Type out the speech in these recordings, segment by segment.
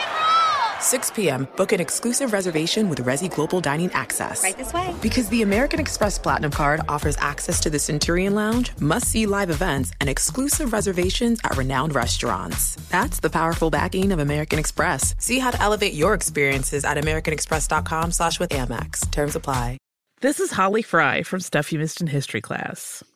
and roll! 6 p.m., book an exclusive reservation with Resy Global Dining Access. Right this way. Because the American Express Platinum Card offers access to the Centurion Lounge, must-see live events, and exclusive reservations at renowned restaurants. That's the powerful backing of American Express. See how to elevate your experiences at americanexpress.com/withAmex. Terms apply. This is Holly Fry from Stuff You Missed in History Class.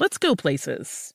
let's go places.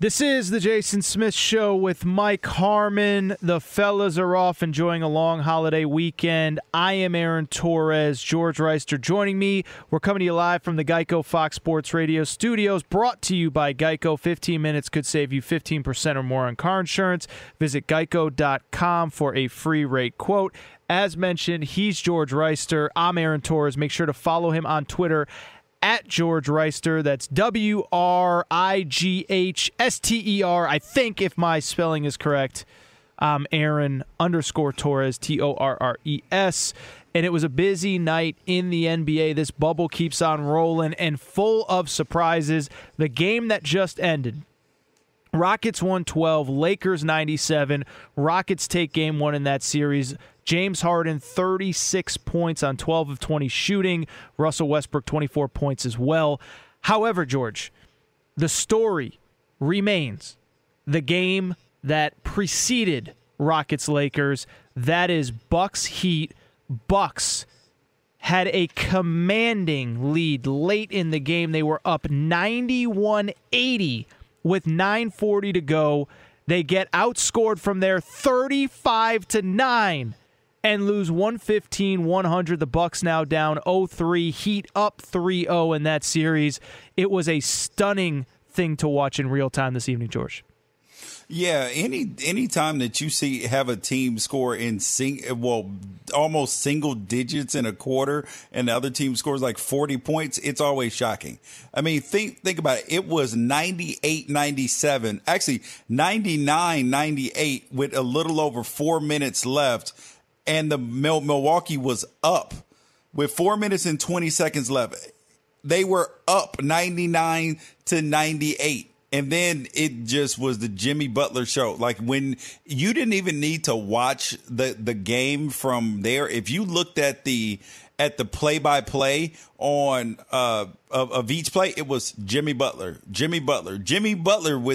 This is the Jason Smith Show with Mike Harmon. The fellas are off enjoying a long holiday weekend. I am Aaron Torres. George Reister joining me. We're coming to you live from the Geico Fox Sports Radio studios, brought to you by Geico. 15 minutes could save you 15% or more on car insurance. Visit geico.com for a free rate quote. As mentioned, he's George Reister. I'm Aaron Torres. Make sure to follow him on Twitter at George Reister. That's WRIGHSTER, I think, if my spelling is correct. Aaron_Torres, TORRES. And it was a busy night in the NBA. This bubble keeps on rolling and full of surprises. The game that just ended, Rockets 112, Lakers 97. Rockets take game one in that series. James Harden, 36 points on 12 of 20 shooting. Russell Westbrook, 24 points as well. However, George, the story remains the game that preceded Rockets-Lakers. That is Bucks-Heat. Bucks had a commanding lead late in the game. They were up 91-80 with 9:40 to go. They get outscored from there 35-9. And lose 115-100. The Bucks now down 0-3. Heat up 3-0 in that series. It was a stunning thing to watch in real time this evening, George. Yeah, any time that you see have a team score in almost single digits in a quarter, and the other team scores like 40 points, it's always shocking. I mean, think about it. It was 98-97, actually 99-98 with a little over 4 minutes left, and the Milwaukee was up with 4 minutes and 20 seconds left. They were up 99-98. And then it just was the Jimmy Butler show. Like, when you didn't even need to watch the game from there. If you looked at the play-by-play on of each play, it was Jimmy Butler with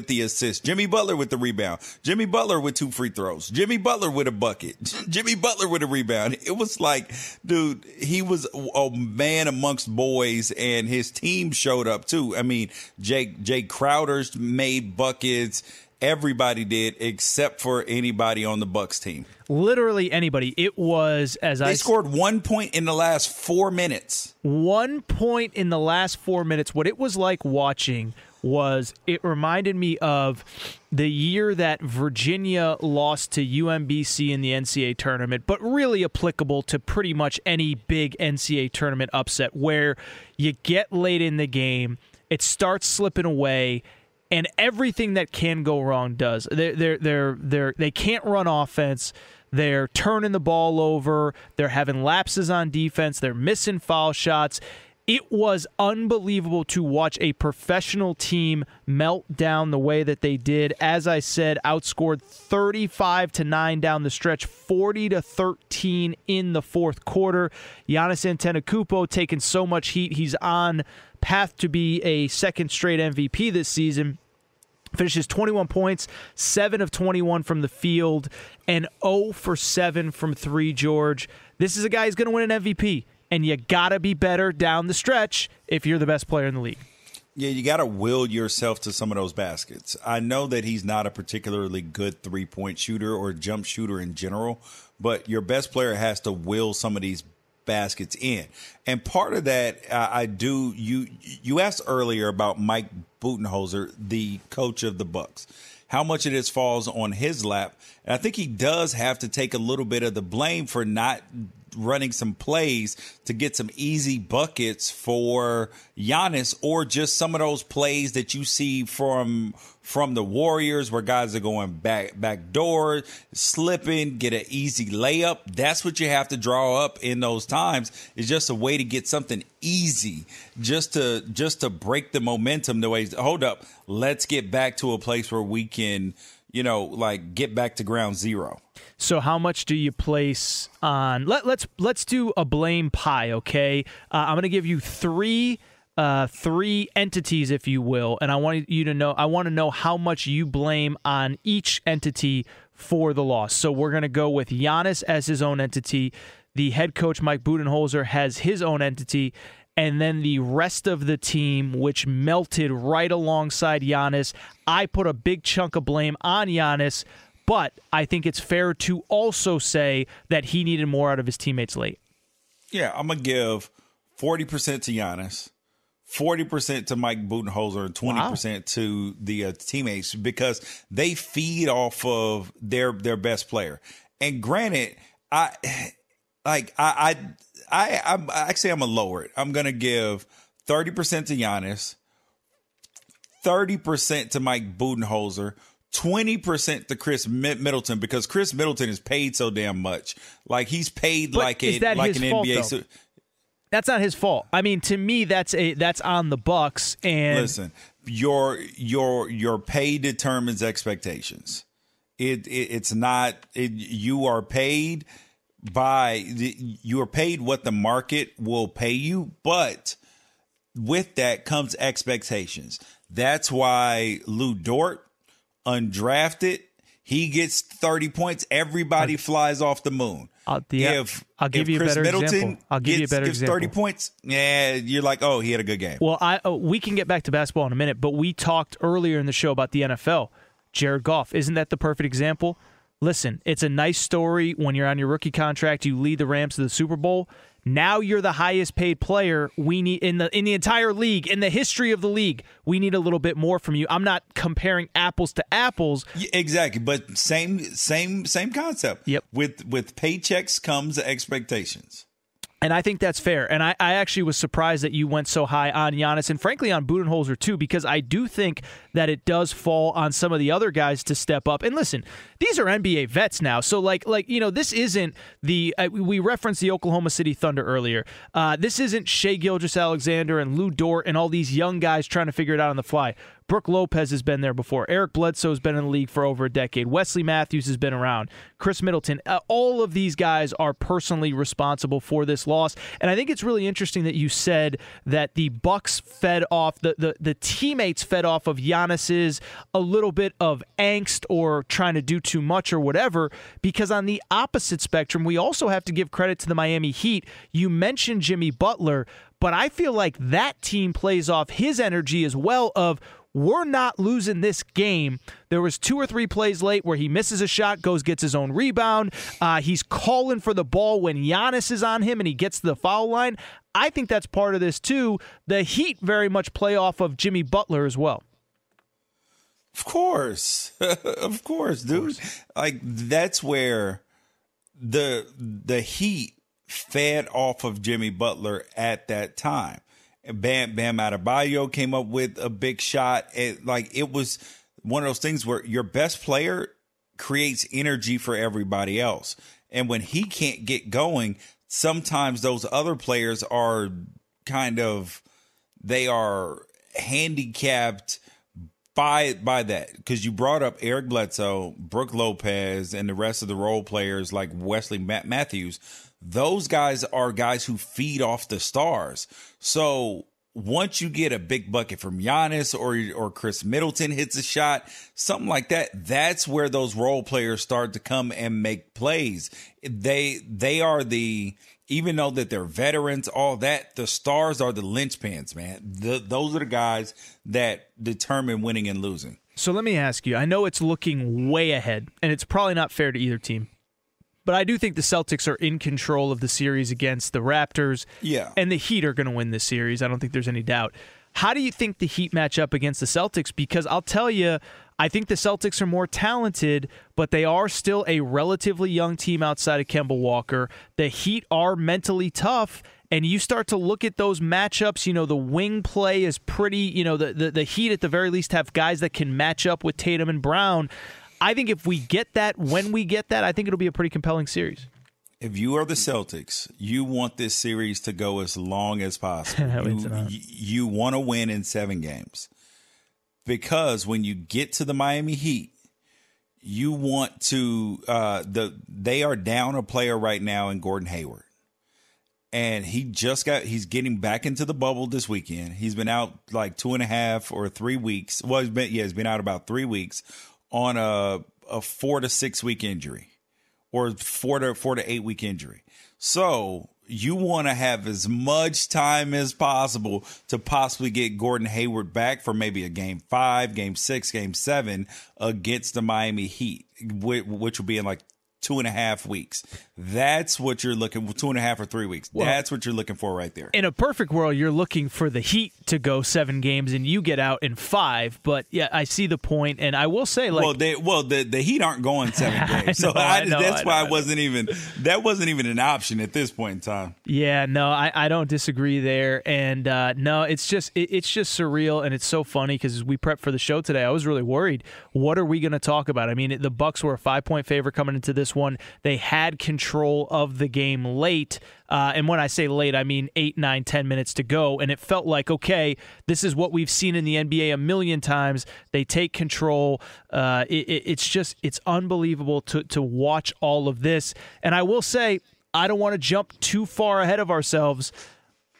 the assist, Jimmy Butler with the rebound, Jimmy Butler with two free throws, Jimmy Butler with a bucket, Jimmy Butler with a rebound. It was like, dude, he was a man amongst boys, and his team showed up too. I mean, Jay Crowder's made buckets. Everybody did, except for anybody on the Bucks team. Literally anybody. It was, as I scored 1 point in the last 4 minutes. 1 point in the last 4 minutes. What it was like watching was, it reminded me of the year that Virginia lost to UMBC in the NCAA tournament, but really applicable to pretty much any big NCAA tournament upset, where you get late in the game, it starts slipping away, and everything that can go wrong does. They can't run offense. They're turning the ball over. They're having lapses on defense. They're missing foul shots. It was unbelievable to watch a professional team melt down the way that they did. As I said, outscored 35-9 down the stretch, 40-13 in the fourth quarter. Giannis Antetokounmpo taking so much heat. He's on path to be a second straight MVP this season. Finishes 21 points, 7 of 21 from the field, and 0 for 7 from 3, George. This is a guy who's going to win an MVP. And you got to be better down the stretch if you're the best player in the league. Yeah, you got to will yourself to some of those baskets. I know that he's not a particularly good three-point shooter or jump shooter in general, but your best player has to will some of these baskets in. And part of that, you asked earlier about Mike Budenholzer, the coach of the Bucks. How much of this falls on his lap? And I think he does have to take a little bit of the blame for not running some plays to get some easy buckets for Giannis, or just some of those plays that you see from the Warriors where guys are going back door, slipping, get an easy layup. That's what you have to draw up in those times. It's just a way to get something easy, just to break the momentum. The way, hold up, let's get back to a place where we can, get back to ground zero. So how much do you place on? Let's do a blame pie, okay? I'm going to give you three entities, if you will, and I want to know how much you blame on each entity for the loss. So we're going to go with Giannis as his own entity. The head coach, Mike Budenholzer, has his own entity. And then the rest of the team, which melted right alongside Giannis. I put a big chunk of blame on Giannis, but I think it's fair to also say that he needed more out of his teammates late. Yeah, I'm going to give 40% to Giannis, 40% to Mike Budenholzer, and 20% to the teammates, because they feed off of their best player. And granted, I'm going to lower it. I'm going to give 30% to Giannis, 30% to Mike Budenholzer, 20% to Chris Middleton, because Chris Middleton is paid so damn much. Like, he's paid an NBA suit. That's not his fault. I mean, to me, that's on the Bucks. And listen, your pay determines expectations. It's not you are paid what the market will pay you, but with that comes expectations. That's why Lou Dort, undrafted, he gets 30 points. Everybody flies off the moon. I'll give you a better example. 30 points, yeah, you're like, oh, he had a good game. Well, we can get back to basketball in a minute, but we talked earlier in the show about the NFL. Jared Goff, isn't that the perfect example? listen, it's a nice story when you're on your rookie contract, you lead the Rams to the Super Bowl. Now you're the highest paid player we need in the entire league, in the history of the league. We need a little bit more from you. I'm not comparing apples to apples. Yeah, exactly, but same concept. Yep. With paychecks comes the expectations. And I think that's fair. And I actually was surprised that you went so high on Giannis and, frankly, on Budenholzer, too, because I do think that it does fall on some of the other guys to step up. And listen, these are NBA vets now. So, this isn't the – we referenced the Oklahoma City Thunder earlier. This isn't Shai Gilgeous-Alexander and Lou Dort and all these young guys trying to figure it out on the fly. Brook Lopez has been there before. Eric Bledsoe has been in the league for over a decade. Wesley Matthews has been around. Chris Middleton. All of these guys are personally responsible for this loss. And I think it's really interesting that you said that the Bucks fed off, the teammates fed off of Giannis's a little bit of angst or trying to do too much or whatever, because on the opposite spectrum, we also have to give credit to the Miami Heat. You mentioned Jimmy Butler, but I feel like that team plays off his energy as well of, we're not losing this game. There was 2 or 3 plays late where he misses a shot, goes, gets his own rebound. He's calling for the ball when Giannis is on him and he gets to the foul line. I think that's part of this too. The Heat very much play off of Jimmy Butler as well. Of course. Of course, dude. Like, that's where the Heat fed off of Jimmy Butler at that time. Bam Adebayo came up with a big shot. It was one of those things where your best player creates energy for everybody else. And when he can't get going, sometimes those other players are they are handicapped by that. Because you brought up Eric Bledsoe, Brook Lopez, and the rest of the role players like Wesley Matthews. Those guys are guys who feed off the stars. So once you get a big bucket from Giannis or Chris Middleton hits a shot, something like that, that's where those role players start to come and make plays. They are the, even though that they're veterans, all that, the stars are the linchpins, man. Those are the guys that determine winning and losing. So let me ask you, I know it's looking way ahead, and it's probably not fair to either team. But I do think the Celtics are in control of the series against the Raptors. Yeah. And the Heat are going to win this series. I don't think there's any doubt. How do you think the Heat match up against the Celtics? Because I'll tell you, I think the Celtics are more talented, but they are still a relatively young team outside of Kemba Walker. The Heat are mentally tough. And you start to look at those matchups, the wing play is pretty, the Heat at the very least have guys that can match up with Tatum and Brown. I think if we get that, when we get that, I think it'll be a pretty compelling series. If you are the Celtics, you want this series to go as long as possible. You want to win in 7 games. Because when you get to the Miami Heat, you want to they are down a player right now in Gordon Hayward. And he's getting back into the bubble this weekend. He's been out like 2.5 or 3 weeks. Well, he's been out about 3 weeks. On a 4 to 6 week injury or 4 to 8 week injury. So you want to have as much time as possible to possibly get Gordon Hayward back for maybe a game 5, game 6, game 7 against the Miami Heat, which will be in like 2.5 weeks. That's what you're looking for, 2.5 or 3 weeks. Well, that's what you're looking for right there. In a perfect world, you're looking for the Heat to go 7 games and you get out in 5. But yeah, I see the point, and I will say, the Heat aren't going 7 games, so that wasn't even an option at this point in time. Yeah, no, I don't disagree there, and no, it's just surreal, and it's so funny because as we prep for the show today, I was really worried. What are we going to talk about? I mean, the Bucks were a 5-point favorite coming into this one. They had control of the game late. And when I say late, I mean 8, 9, 10 minutes to go. And it felt like, okay, this is what we've seen in the NBA a million times. They take control. It's unbelievable to watch all of this. And I will say, I don't want to jump too far ahead of ourselves.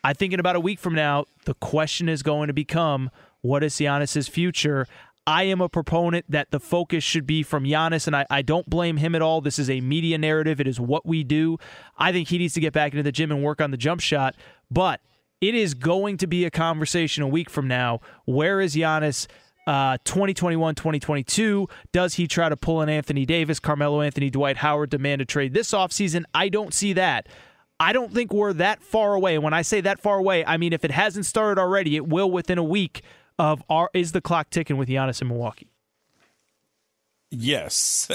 I think in about a week from now, the question is going to become, what is Giannis's future? I am a proponent that the focus should be from Giannis, and I don't blame him at all. This is a media narrative. It is what we do. I think he needs to get back into the gym and work on the jump shot, but it is going to be a conversation a week from now. Where is Giannis? 2021-2022. Does he try to pull an Anthony Davis, Carmelo Anthony, Dwight Howard, demand a trade this offseason? I don't see that. I don't think we're that far away. When I say that far away, I mean if it hasn't started already, it will within a week of is the clock ticking with Giannis in Milwaukee? Yes.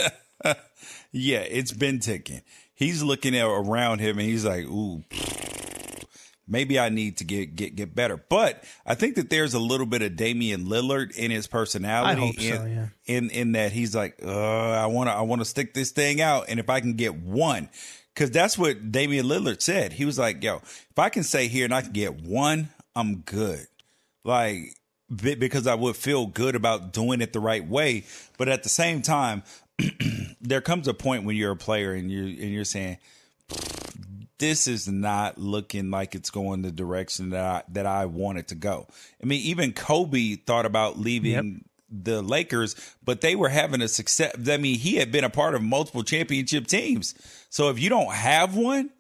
Yeah, it's been ticking. He's looking at around him and he's like, ooh, maybe I need to get better. But I think that there's a little bit of Damian Lillard in his personality. I hope so, yeah. In that he's like, I want to stick this thing out. And if I can get one, because that's what Damian Lillard said. He was like, yo, if I can stay here and I can get one, I'm good. Like, because I would feel good about doing it the right way. But at the same time, there comes a point when you're a player and you're saying, this is not looking like it's going the direction that I want it to go. I mean, even Kobe thought about leaving the Lakers, but they were having a success. I mean, he had been a part of multiple championship teams. So if you don't have one,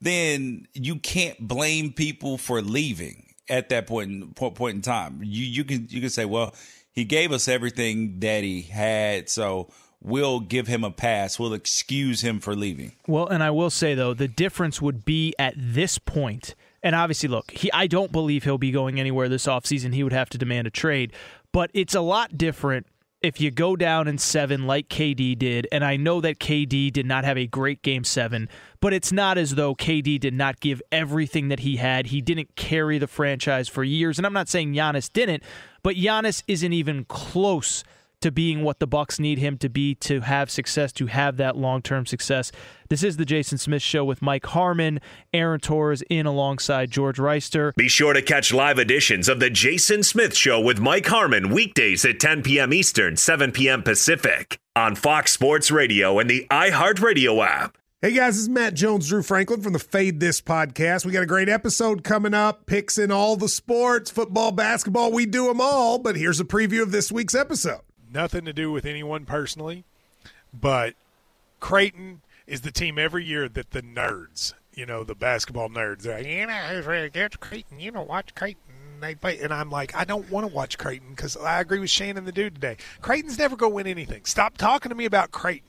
then you can't blame people for leaving at that point in time. You can say, well, he gave us everything that he had, so we'll give him a pass. We'll excuse him for leaving. Well, and I will say, though, the difference would be at this point. And obviously, look, I don't believe he'll be going anywhere this offseason. He would have to demand a trade. But it's a lot different if you go down in 7 like KD did. And I know that KD did not have a great game 7, but it's not as though KD did not give everything that he had. He didn't carry the franchise for years. And I'm not saying Giannis didn't, but Giannis isn't even close to being what the Bucks need him to be to have success, to have that long-term success. This is the Jason Smith Show with Mike Harmon, Aaron Torres in alongside George Reister. Be sure to catch live editions of the Jason Smith Show with Mike Harmon weekdays at 10 p.m. Eastern, 7 p.m. Pacific on Fox Sports Radio and the iHeartRadio app. Hey guys, this is Matt Jones, Drew Franklin from the Fade This podcast. We got a great episode coming up, picks in all the sports, football, basketball, we do them all, but here's a preview of this week's episode. Nothing to do with anyone personally, but Creighton is the team every year that the nerds, the basketball nerds, they're like, who's ready to catch Creighton? Watch Creighton. They play. And I'm like, I don't want to watch Creighton because I agree with Shannon the dude today. Creighton's never going to win anything. Stop talking to me about Creighton.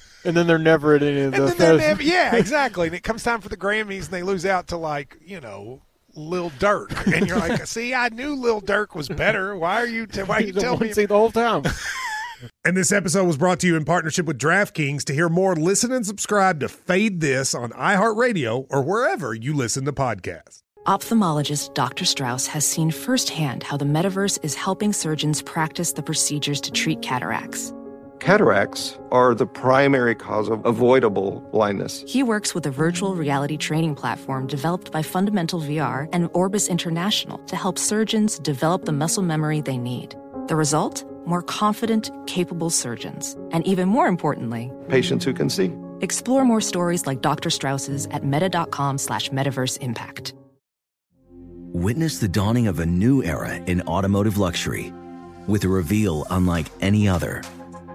And then they're never at any of those. Yeah, exactly. And it comes time for the Grammys, and they lose out to, Lil Durk. And you're like, see, I knew Lil Durk was better. Why are you telling me? See the whole time. And this episode was brought to you in partnership with DraftKings. To hear more, listen and subscribe to Fade This on iHeartRadio or wherever you listen to podcasts. Ophthalmologist Dr. Strauss has seen firsthand how the metaverse is helping surgeons practice the procedures to treat cataracts. Cataracts are the primary cause of avoidable blindness. He works with a virtual reality training platform developed by Fundamental VR and Orbis International to help surgeons develop the muscle memory they need. The result? More confident, capable surgeons. And even more importantly, patients who can see. Explore more stories like Dr. Strauss's at meta.com/metaverseimpact. Witness the dawning of a new era in automotive luxury with a reveal unlike any other,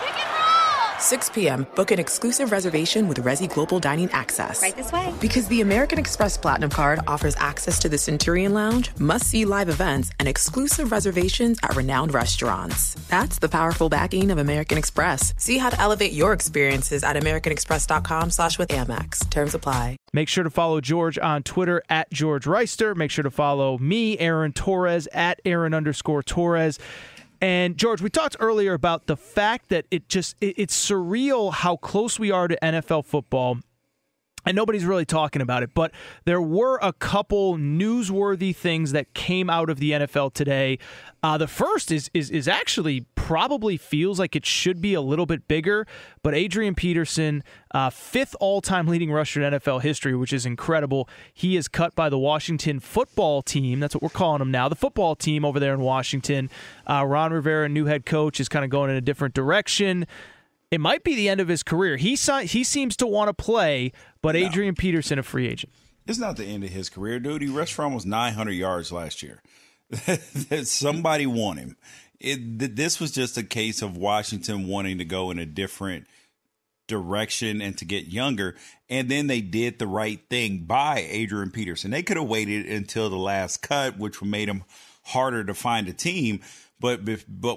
pick and roll! 6 p.m., book an exclusive reservation with Resy Global Dining Access. Right this way. Because the American Express Platinum Card offers access to the Centurion Lounge, must-see live events, and exclusive reservations at renowned restaurants. That's the powerful backing of American Express. See how to elevate your experiences at americanexpress.com/withAmex. Terms apply. Make sure to follow George on Twitter at George Reister. Make sure to follow me, Aaron Torres, at Aaron_Torres. And George, we talked earlier about the fact that it's surreal how close we are to NFL football. And nobody's really talking about it, but there were a couple newsworthy things that came out of the NFL today. The first is actually probably feels like it should be a little bit bigger, but Adrian Peterson, fifth all-time leading rusher in NFL history, which is incredible. He is cut by the Washington football team. That's what we're calling them now, the football team over there in Washington. Ron Rivera, new head coach, is kind of going in a different direction. It might be the end of his career. He seems to want to play, but Adrian Peterson, a free agent. It's not the end of his career, dude. He rushed for almost 900 yards last year. Somebody won him. This was just a case of Washington wanting to go in a different direction and to get younger. And then they did the right thing by Adrian Peterson. They could have waited until the last cut, which made him harder to find a team. But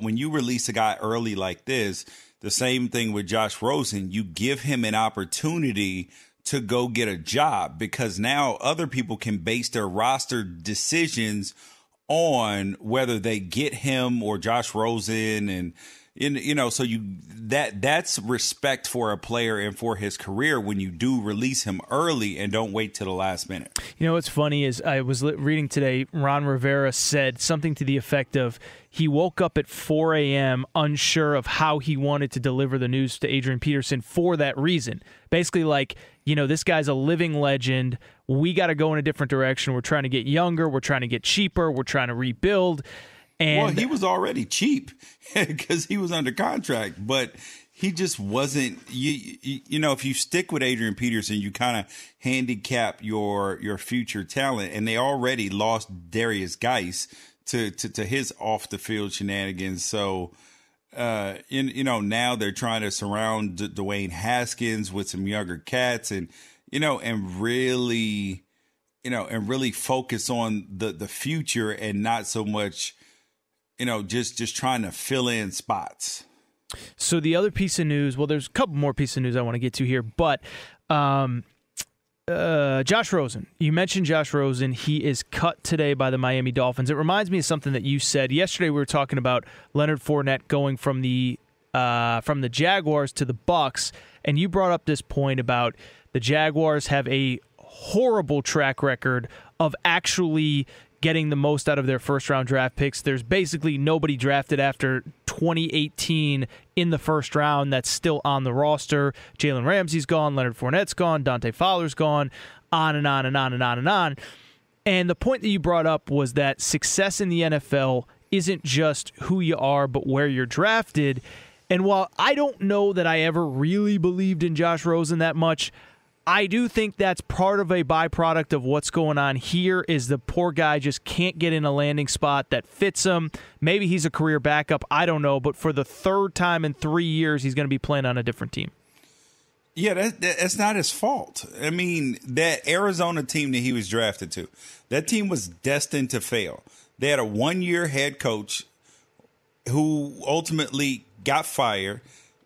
when you release a guy early like this, the same thing with Josh Rosen. You give him an opportunity to go get a job because now other people can base their roster decisions on whether they get him or Josh Rosen. And you know, so that's respect for a player and for his career when you do release him early and don't wait till the last minute. You know, what's funny is I was reading today, Ron Rivera said something to the effect of, he woke up at 4 a.m. unsure of how he wanted to deliver the news to Adrian Peterson for that reason. Basically like, you know, this guy's a living legend. We got to go in a different direction. We're trying to get younger. We're trying to get cheaper. We're trying to rebuild. And well, he was already cheap because he was under contract, but he just wasn't – you know, if you stick with Adrian Peterson, you kind of handicap your future talent, and they already lost Darius Geis to his off the field shenanigans. So, you know, now they're trying to surround Dwayne Haskins with some younger cats, and you know, and really focus on the future and not so much, you know, just trying to fill in spots. So the other piece of news, well, there's a couple more pieces of news I want to get to here, but Josh Rosen. You mentioned Josh Rosen. He is cut today by the Miami Dolphins. It reminds me of something that you said yesterday. We were talking about Leonard Fournette going from the Jaguars to the Bucks, and you brought up this point about the Jaguars have a horrible track record of actually getting the most out of their first-round draft picks. There's basically nobody drafted after 2018 in the first round that's still on the roster. Jalen Ramsey's gone, Leonard Fournette's gone, Dante Fowler's gone, on and on and on and on and on. And the point that you brought up was that success in the NFL isn't just who you are, but where you're drafted. And while I don't know that I ever really believed in Josh Rosen that much, I do think that's part of a byproduct of what's going on here is the poor guy just can't get in a landing spot that fits him. Maybe he's a career backup. I don't know. But for the third time in 3 years, he's going to be playing on a different team. Yeah, that's not his fault. I mean, that Arizona team that he was drafted to, that team was destined to fail. They had a one-year head coach who ultimately got fired.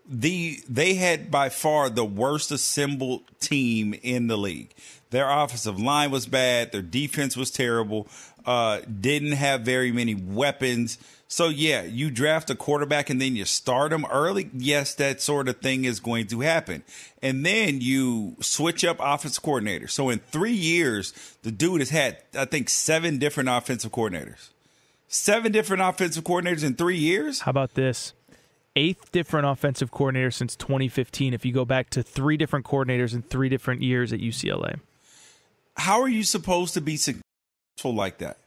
They had by far the worst assembled team in the league. Their offensive line was bad. Their defense was terrible. Didn't have very many weapons. So, yeah, you draft a quarterback and then you start him early. Yes, that sort of thing is going to happen. And then you switch up offensive coordinator. So in 3 years, the dude has had, I think, seven different offensive coordinators. Seven different offensive coordinators in 3 years? How about this? Eighth different offensive coordinator since 2015 if you go back to three different coordinators in three different years at UCLA. How are you supposed to be successful like that?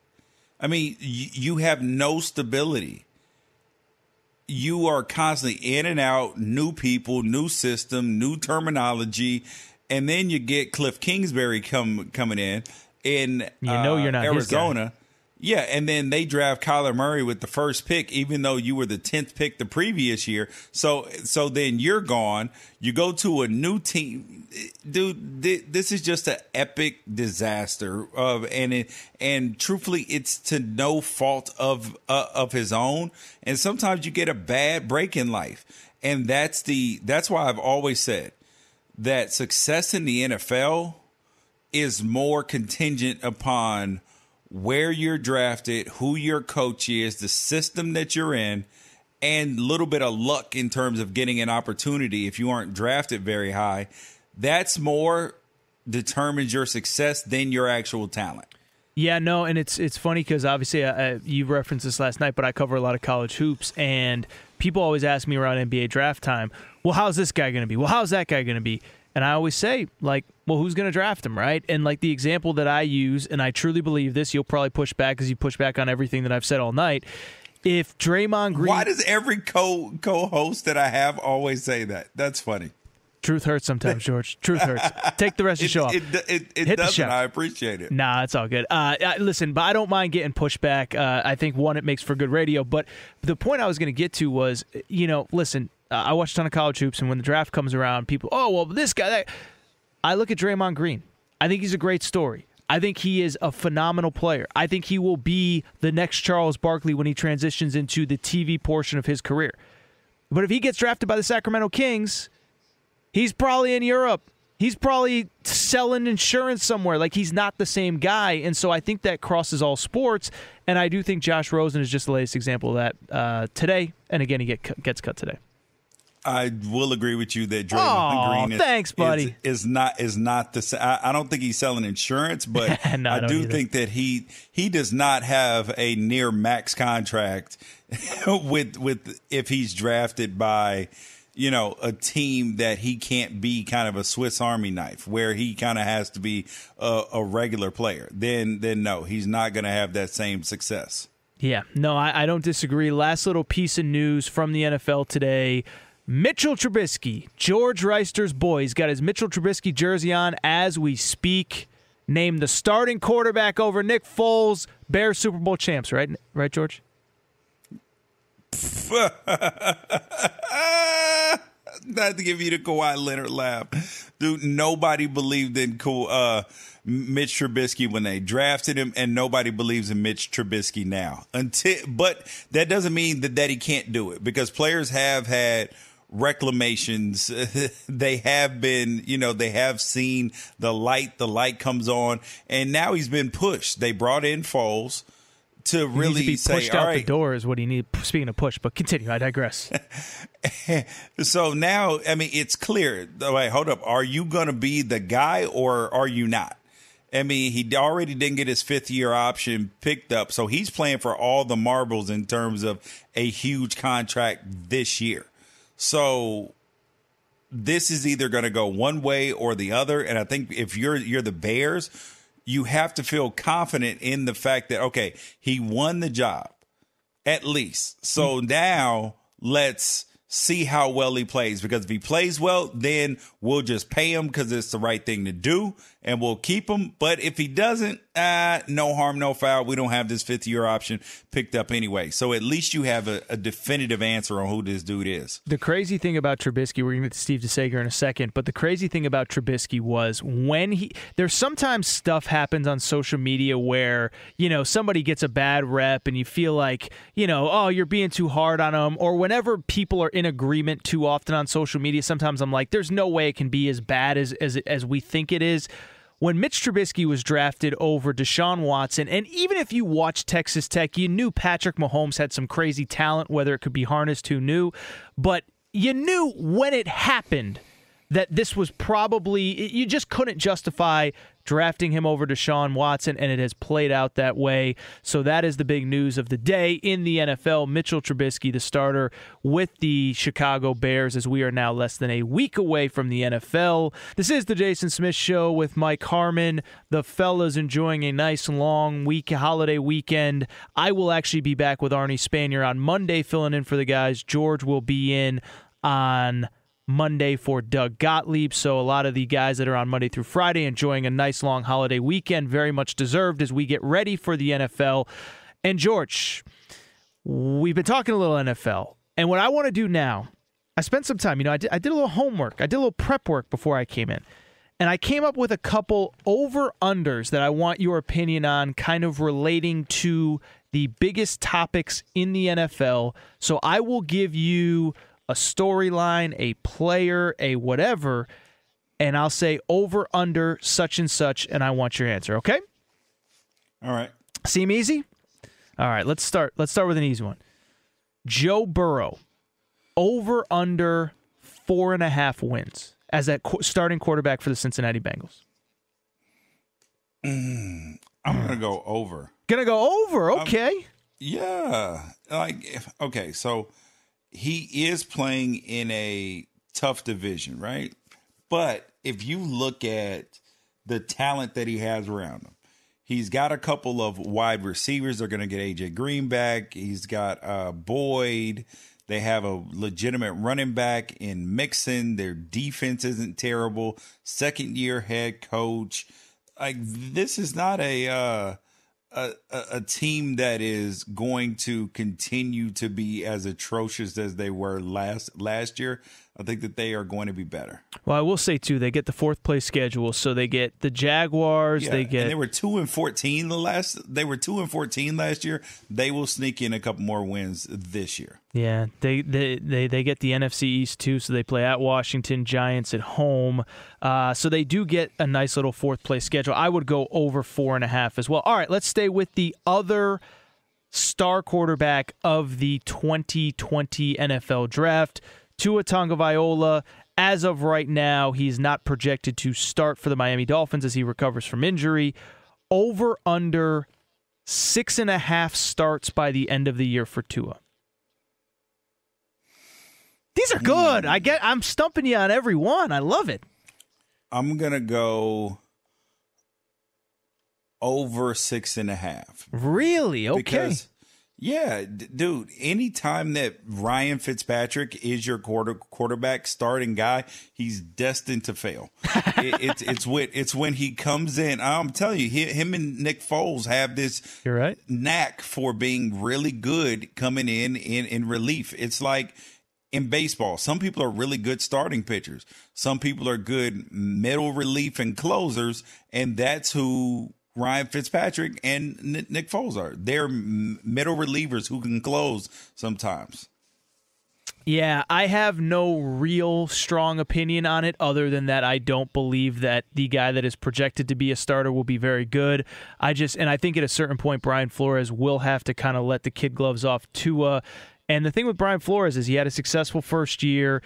I mean, you have no stability. You are constantly in and out, new people, new system, new terminology, and then you get Cliff Kingsbury coming in you're not Arizona. Yeah, and then they draft Kyler Murray with the first pick, even though you were the 10th pick the previous year. So then you're gone. You go to a new team. Dude, this is just an epic disaster. And truthfully, it's to no fault of his own. And sometimes you get a bad break in life. And that's why I've always said that success in the NFL is more contingent upon where you're drafted, who your coach is, the system that you're in, and a little bit of luck in terms of getting an opportunity if you aren't drafted very high. That's more determines your success than your actual talent. Yeah, no, and it's funny because obviously you referenced this last night, but I cover a lot of college hoops, and people always ask me around NBA draft time, well, how's this guy going to be? Well, how's that guy going to be? And I always say, like, well, who's going to draft him, right? And, like, the example that I use, and I truly believe this, you'll probably push back because you push back on everything that I've said all night. If Draymond Green— Why does every co-host that I have always say that? That's funny. Truth hurts sometimes, George. Truth hurts. Take the rest of the show off. It doesn't. I appreciate it. Nah, it's all good. Listen, but I don't mind getting pushback. I think, one, it makes for good radio. But the point I was going to get to was, you know, listen— I watch a ton of college hoops, and when the draft comes around, people, oh, well, this guy. That. I look at Draymond Green. I think he's a great story. I think he is a phenomenal player. I think he will be the next Charles Barkley when he transitions into the TV portion of his career. But if he gets drafted by the Sacramento Kings, he's probably in Europe. He's probably selling insurance somewhere. Like, he's not the same guy. And so I think that crosses all sports. And I do think Josh Rosen is just the latest example of that today. And, again, he gets cut today. I will agree with you that Draymond Green is not the same. I don't think he's selling insurance, but no, I do think that he does not have a near max contract with if he's drafted by, you know, a team that he can't be kind of a Swiss Army knife where he kind of has to be a regular player. Then no, he's not going to have that same success. Yeah, no, I don't disagree. Last little piece of news from the NFL today. Mitchell Trubisky, George Reister's boy, he's got his Mitchell Trubisky jersey on as we speak. Named the starting quarterback over Nick Foles, Bears Super Bowl champs, right? Right, George? Not to give you the Kawhi Leonard laugh. Dude, nobody believed in Mitch Trubisky when they drafted him, and nobody believes in Mitch Trubisky now. But that doesn't mean that he can't do it, because players have had reclamations. They have been, you know, they have seen the light comes on, and now he's been pushed. They brought in Foles to really be pushed out the door is what he needs. Speaking of push, but continue. I digress. So now, I mean, it's clear. Wait, hold up. Are you going to be the guy or are you not? I mean, he already didn't get his fifth-year option picked up, so he's playing for all the marbles in terms of a huge contract this year. So this is either going to go one way or the other, and I think if you're the Bears, you have to feel confident in the fact that, okay, he won the job, at least. So now let's see how well he plays, because if he plays well, then we'll just pay him because it's the right thing to do and we'll keep him. But if he doesn't, no harm, no foul. We don't have this fifth-year option picked up anyway. So at least you have a definitive answer on who this dude is. The crazy thing about Trubisky, we're going to get to Steve DeSager in a second, but the crazy thing about Trubisky was when he – there's sometimes stuff happens on social media where, you know, somebody gets a bad rep and you feel like, you know, oh, you're being too hard on him, or whenever people are in agreement too often on social media. Sometimes I'm like, there's no way it can be as bad as we think it is. When Mitch Trubisky was drafted over Deshaun Watson, and even if you watched Texas Tech, you knew Patrick Mahomes had some crazy talent, whether it could be harnessed, who knew, but you knew when it happened that this was probably, you just couldn't justify drafting him over Deshaun Watson, and it has played out that way. So that is the big news of the day in the NFL. Mitchell Trubisky, the starter with the Chicago Bears, as we are now less than a week away from the NFL. This is the Jason Smith Show with Mike Harmon. The fellas enjoying a nice long week, holiday weekend. I will actually be back with Arnie Spanier on Monday, filling in for the guys. George will be in on Monday for Doug Gottlieb. So a lot of the guys that are on Monday through Friday enjoying a nice long holiday weekend, very much deserved as we get ready for the NFL. And George, we've been talking a little NFL. And what I want to do now, I spent some time, you know, I did a little homework. I did a little prep work before I came in. And I came up with a couple over-unders that I want your opinion on, kind of relating to the biggest topics in the NFL. So I will give you a storyline, a player, a whatever, and I'll say over, under, such and such, and I want your answer, okay? All right. Seem easy? All right, let's start with an easy one. Joe Burrow, over, under, 4.5 wins as that starting quarterback for the Cincinnati Bengals. I'm going to go over. Going to go over, okay. Yeah. Okay, so he is playing in a tough division, right? But if you look at the talent that he has around him, he's got a couple of wide receivers. They're going to get A.J. Green back. He's got Boyd. They have a legitimate running back in Mixon. Their defense isn't terrible. Second-year head coach. Like, this is not a team that is going to continue to be as atrocious as they were last year. I think that they are going to be better. Well, I will say too, they get the fourth place schedule, so they get the Jaguars. Yeah, they were 2-14 last year. They will sneak in a couple more wins this year. Yeah, they get the NFC East too, so they play at Washington, Giants at home. So they do get a nice little fourth place schedule. I would go over 4.5 as well. All right, let's stay with the other star quarterback of the 2020 NFL Draft. Tua Tagovailoa, as of right now, he's not projected to start for the Miami Dolphins as he recovers from injury. Over, under, 6.5 starts by the end of the year for Tua. These are good. I'm stumping you on every one. I love it. I'm going to go over 6.5. Really? Okay. Because, yeah, dude, anytime that Ryan Fitzpatrick is your quarterback starting guy, he's destined to fail. it's when he comes in. I'm telling you, him and Nick Foles have this knack for being really good coming in relief. It's like in baseball, some people are really good starting pitchers. Some people are good middle relief and closers, and that's who Ryan Fitzpatrick and Nick Foles are. They're middle relievers who can close sometimes. Yeah, I have no real strong opinion on it other than that I don't believe that the guy that is projected to be a starter will be very good. I think at a certain point, Brian Flores will have to kind of let the kid gloves off Tua. And the thing with Brian Flores is he had a successful first year.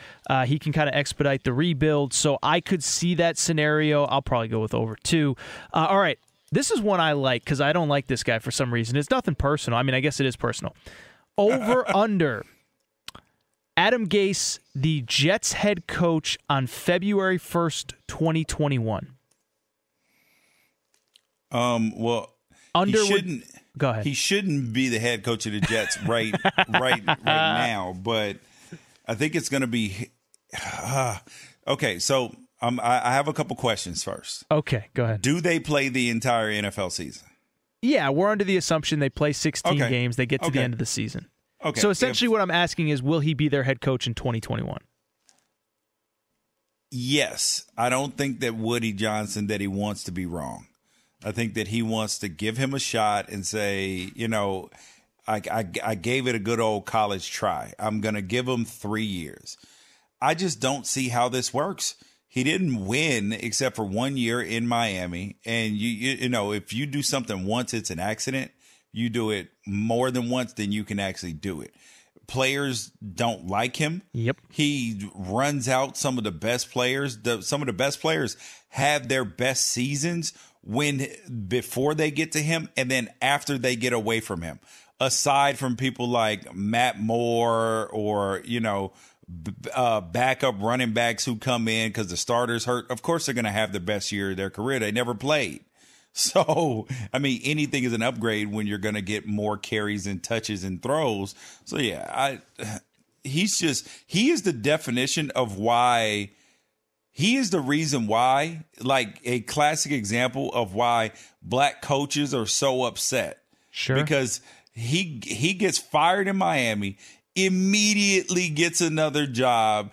He can kind of expedite the rebuild. So I could see that scenario. I'll probably go with over 2. All right. This is one I like because I don't like this guy for some reason. It's nothing personal. I mean, I guess it is personal. Over, under. Adam Gase, the Jets head coach on February 1st, 2021. Well, under go ahead. He shouldn't be the head coach of the Jets right now, but I think it's going to be okay. So I have a couple questions first. Okay, go ahead. Do they play the entire NFL season? Yeah, we're under the assumption they play 16 games. They get to the end of the season. Okay. So essentially what I'm asking is, will he be their head coach in 2021? Yes. I don't think that Woody Johnson, that he wants to be wrong. I think that he wants to give him a shot and say, you know, I gave it a good old college try. I'm going to give him 3 years. I just don't see how this works. He didn't win except for 1 year in Miami. And, you know, if you do something once, it's an accident. You do it more than once, then you can actually do it. Players don't like him. Yep. He runs out some of the best players. Some of the best players have their best seasons before they get to him, and then after they get away from him. Aside from people like Matt Moore or, you know, backup running backs who come in because the starters hurt. Of course, they're going to have the best year of their career. They never played. So, I mean, anything is an upgrade when you're going to get more carries and touches and throws. So, yeah, he is the definition of why. He is the reason why, like a classic example of why black coaches are so upset. Sure. Because he gets fired in Miami, immediately gets another job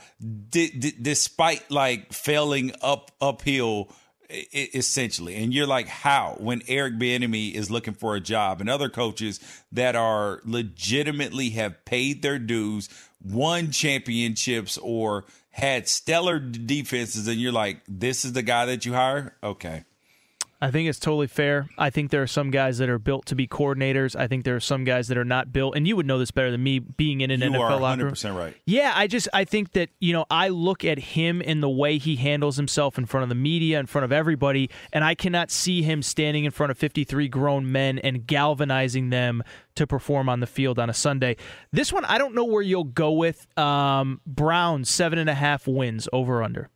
despite like failing uphill essentially. And you're like, how? When Eric Bieniemy is looking for a job and other coaches that are legitimately have paid their dues, won championships or had stellar defenses, and you're like, this is the guy that you hire? Okay. I think it's totally fair. I think there are some guys that are built to be coordinators. I think there are some guys that are not built, and you would know this better than me being in an NFL locker room. You are 100% right. Yeah, I think that, you know, I look at him in the way he handles himself in front of the media, in front of everybody, and I cannot see him standing in front of 53 grown men and galvanizing them to perform on the field on a Sunday. This one, I don't know where you'll go with. Browns, 7.5 wins, over under.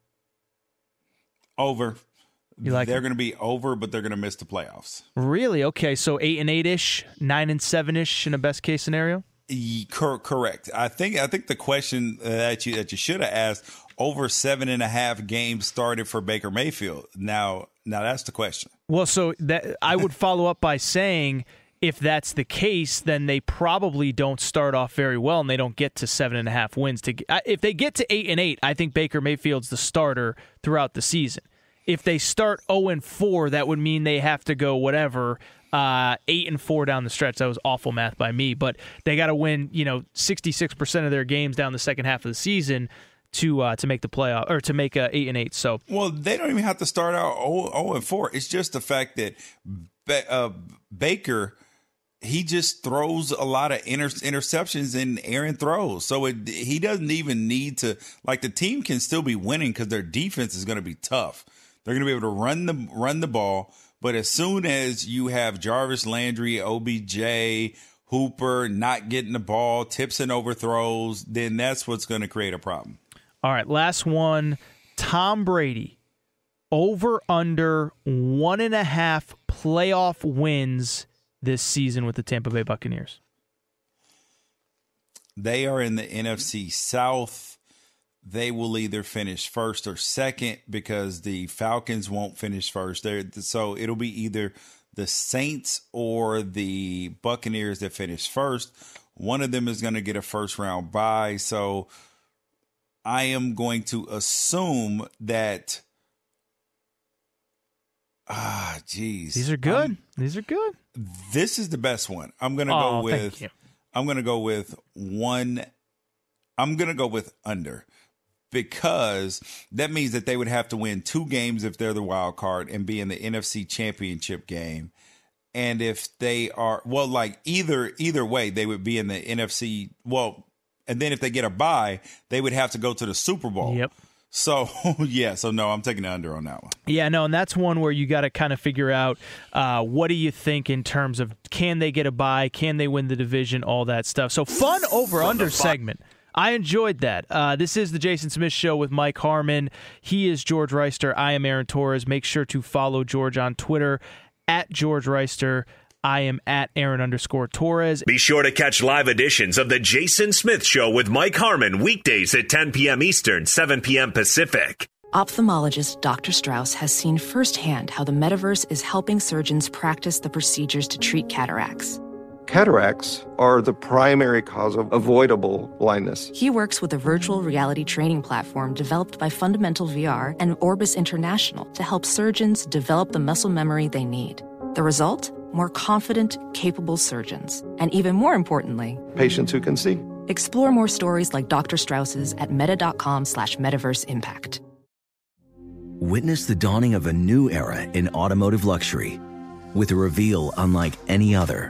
Over. Like they're going to be over, but they're going to miss the playoffs. Really? Okay, so 8-8-ish, 9-7-ish in a best case scenario. Correct. I think the question that you should have asked, over 7.5 games started for Baker Mayfield. Now that's the question. Well, so that I would follow up by saying, if that's the case, then they probably don't start off very well, and they don't get to 7.5 wins. If they get to 8-8, I think Baker Mayfield's the starter throughout the season. If they start 0-4, that would mean they have to go 8-4 down the stretch. That was awful math by me, but they got to win, you know, 66% of their games down the second half of the season to make the playoff or to make 8-8. So, well, they don't even have to start out 0-4. It's just the fact that Baker, he just throws a lot of interceptions and Aaron throws. So he doesn't even need to, like, the team can still be winning because their defense is going to be tough. They're going to be able to run the ball, but as soon as you have Jarvis Landry, OBJ, Hooper not getting the ball, tips and overthrows, then that's what's going to create a problem. All right, last one. Tom Brady, over under 1.5 playoff wins this season with the Tampa Bay Buccaneers. They are in the NFC South. They will either finish first or second because the Falcons won't finish first. So it'll be either the Saints or the Buccaneers that finish first. One of them is going to get a first round bye. So I am going to assume that. Ah, geez. These are good. These are good. This is the best one. I'm going to go with under. Because that means that they would have to win 2 games if they're the wild card and be in the NFC Championship game. And if they are, well, like either way, they would be in the NFC. Well, and then if they get a bye, they would have to go to the Super Bowl. Yep. So, yeah, no, I'm taking the under on that one. Yeah, no, and that's one where you got to kind of figure out what do you think in terms of can they get a bye, can they win the division, all that stuff. So fun over-under segment. I enjoyed that. This is the Jason Smith Show with Mike Harmon. He is George Reister. I am Aaron Torres. Make sure to follow George on Twitter, @GeorgeReister. I am at Aaron_Torres. Be sure to catch live editions of The Jason Smith Show with Mike Harmon weekdays at 10 p.m. Eastern, 7 p.m. Pacific. Ophthalmologist Dr. Strauss has seen firsthand how the metaverse is helping surgeons practice the procedures to treat cataracts. Cataracts are the primary cause of avoidable blindness. He works with a virtual reality training platform developed by Fundamental VR and Orbis International to help surgeons develop the muscle memory they need. The result? More confident, capable surgeons. And even more importantly, patients who can see. Explore more stories like Dr. Strauss's at meta.com/metaverseimpact. Witness the dawning of a new era in automotive luxury with a reveal unlike any other,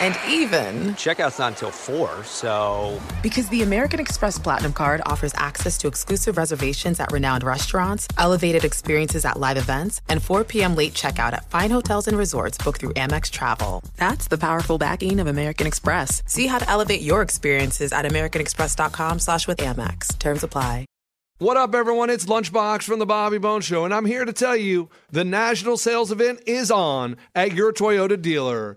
And even, "Checkout's not until 4, so..." Because the American Express Platinum Card offers access to exclusive reservations at renowned restaurants, elevated experiences at live events, and 4 p.m. late checkout at fine hotels and resorts booked through Amex Travel. That's the powerful backing of American Express. See how to elevate your experiences at americanexpress.com/withAmex. Terms apply. What up, everyone? It's Lunchbox from the Bobby Bones Show, and I'm here to tell you the national sales event is on at your Toyota dealer,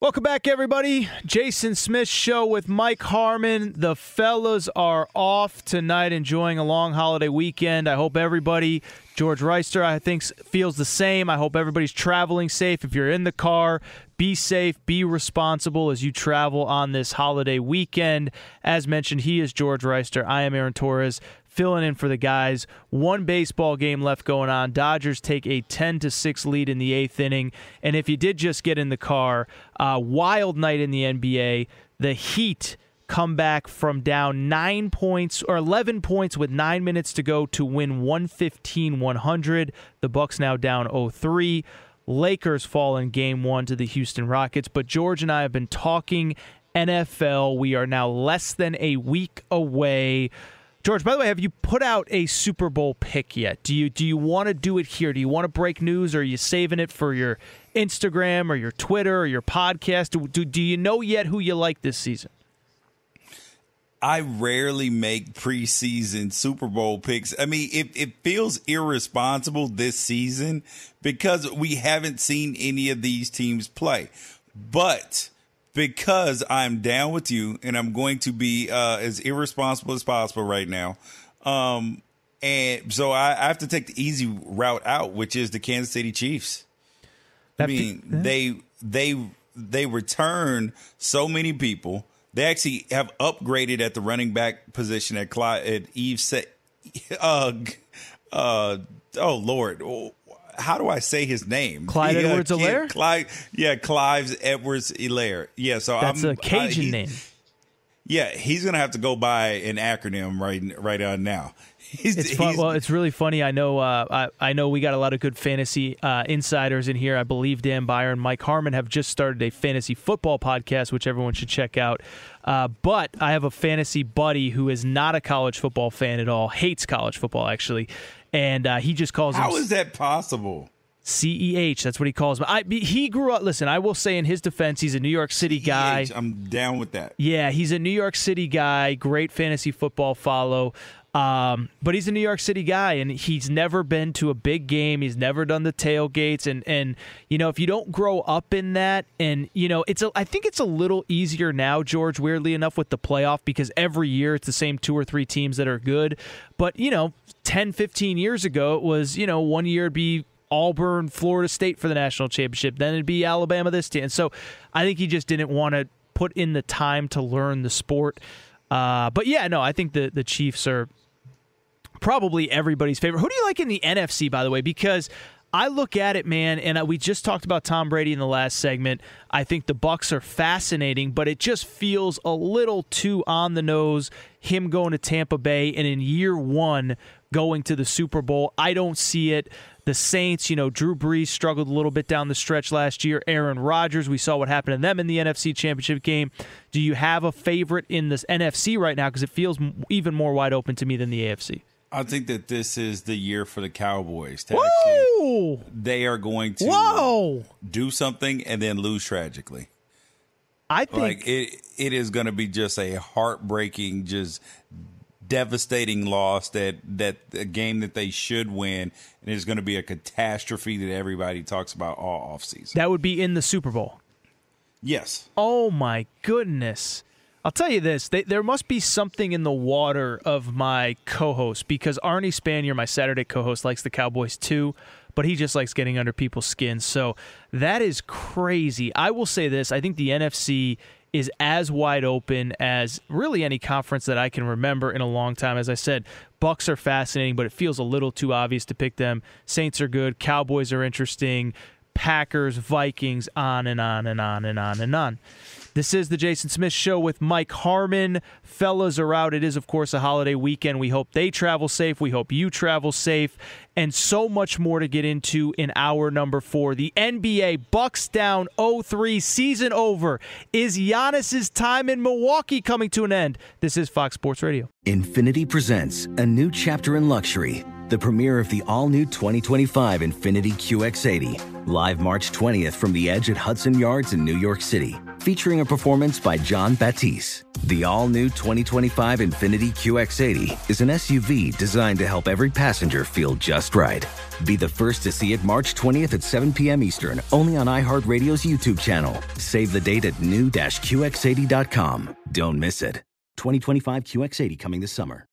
Welcome back, everybody. Jason Smith Show with Mike Harmon. The fellas are off tonight, enjoying a long holiday weekend. I hope everybody, George Reister, I think, feels the same. I hope everybody's traveling safe. If you're in the car, be safe, be responsible as you travel on this holiday weekend. As mentioned, he is George Reister. I am Aaron Torres, filling in for the guys. One baseball game left going on. Dodgers take a 10-6 lead in the 8th inning. And if you did just get in the car, wild night in the NBA. The Heat come back from down 9 points or 11 points with 9 minutes to go to win 115-100. The Bucks now down 0-3. Lakers fall in Game 1 to the Houston Rockets. But George and I have been talking NFL. We are now less than a week away. George, by the way, have you put out a Super Bowl pick yet? Do you want to do it here? Do you want to break news, or are you saving it for your Instagram or your Twitter or your podcast? Do you know yet who you like this season? I rarely make preseason Super Bowl picks. I mean, it feels irresponsible this season because we haven't seen any of these teams play. But because I'm down with you and I'm going to be as irresponsible as possible right now. And so I have to take the easy route out, which is the Kansas City Chiefs. I mean, they return so many people. They actually have upgraded at the running back position at Clyde Edwards-Helaire? Clyde Edwards-Helaire. Yeah, so that's a Cajun name. Yeah, he's gonna have to go by an acronym right on now. It's really funny. I know. I know we got a lot of good fantasy insiders in here. I believe Dan Byer and Mike Harmon have just started a fantasy football podcast, which everyone should check out. But I have a fantasy buddy who is not a college football fan at all. Hates college football, actually, and he just calls. How is that possible? CEH. That's what he calls me. He grew up. Listen, I will say in his defense, he's a New York City guy. I'm down with that. Yeah, he's a New York City guy. Great fantasy football follow. But he's a New York City guy, and he's never been to a big game. He's never done the tailgates, and you know, if you don't grow up in that, and you know, I think it's a little easier now, George. Weirdly enough, with the playoff, because every year it's the same two or three teams that are good. But you know, 10, 15 years ago, it was, you know, one year it'd be Auburn, Florida State for the national championship. Then it'd be Alabama this team. And so I think he just didn't want to put in the time to learn the sport. But yeah, no, I think the Chiefs are probably everybody's favorite. Who do you like in the NFC, by the way? Because I look at it, man, and we just talked about Tom Brady in the last segment. I think the Bucs are fascinating, but it just feels a little too on the nose, him going to Tampa Bay and in year one going to the Super Bowl. I don't see it. The Saints, you know, Drew Brees struggled a little bit down the stretch last year. Aaron Rodgers, we saw what happened to them in the NFC Championship game. Do you have a favorite in this NFC right now? Because it feels even more wide open to me than the AFC. I think that this is the year for the Cowboys. They are going to do something and then lose tragically. I think it is going to be just a heartbreaking, just devastating loss that a game that they should win, and it's going to be a catastrophe that everybody talks about all offseason. That would be in the Super Bowl. Yes. Oh my goodness. I'll tell you this, there must be something in the water of my co-host, because Arnie Spanier, my Saturday co-host, likes the Cowboys too, but he just likes getting under people's skin. So that is crazy. I will say this, I think the NFC is as wide open as really any conference that I can remember in a long time. As I said, Bucs are fascinating, but it feels a little too obvious to pick them. Saints are good. Cowboys are interesting. Packers, Vikings, on and on and on and on and on. This is the Jason Smith Show with Mike Harmon. Fellas are out. It is, of course, a holiday weekend. We hope they travel safe. We hope you travel safe. And so much more to get into in hour number 4. The NBA, Bucks down 0-3, season over. Is Giannis's time in Milwaukee coming to an end? This is Fox Sports Radio. Infiniti presents a new chapter in luxury. The premiere of the all-new 2025 Infiniti QX80. Live March 20th from the Edge at Hudson Yards in New York City. Featuring a performance by John Batiste. The all-new 2025 Infiniti QX80 is an SUV designed to help every passenger feel just right. Be the first to see it March 20th at 7 p.m. Eastern, only on iHeartRadio's YouTube channel. Save the date at new-qx80.com. Don't miss it. 2025 QX80 coming this summer.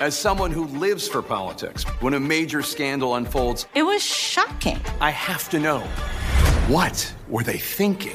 As someone who lives for politics, when a major scandal unfolds... It was shocking. I have to know, what were they thinking?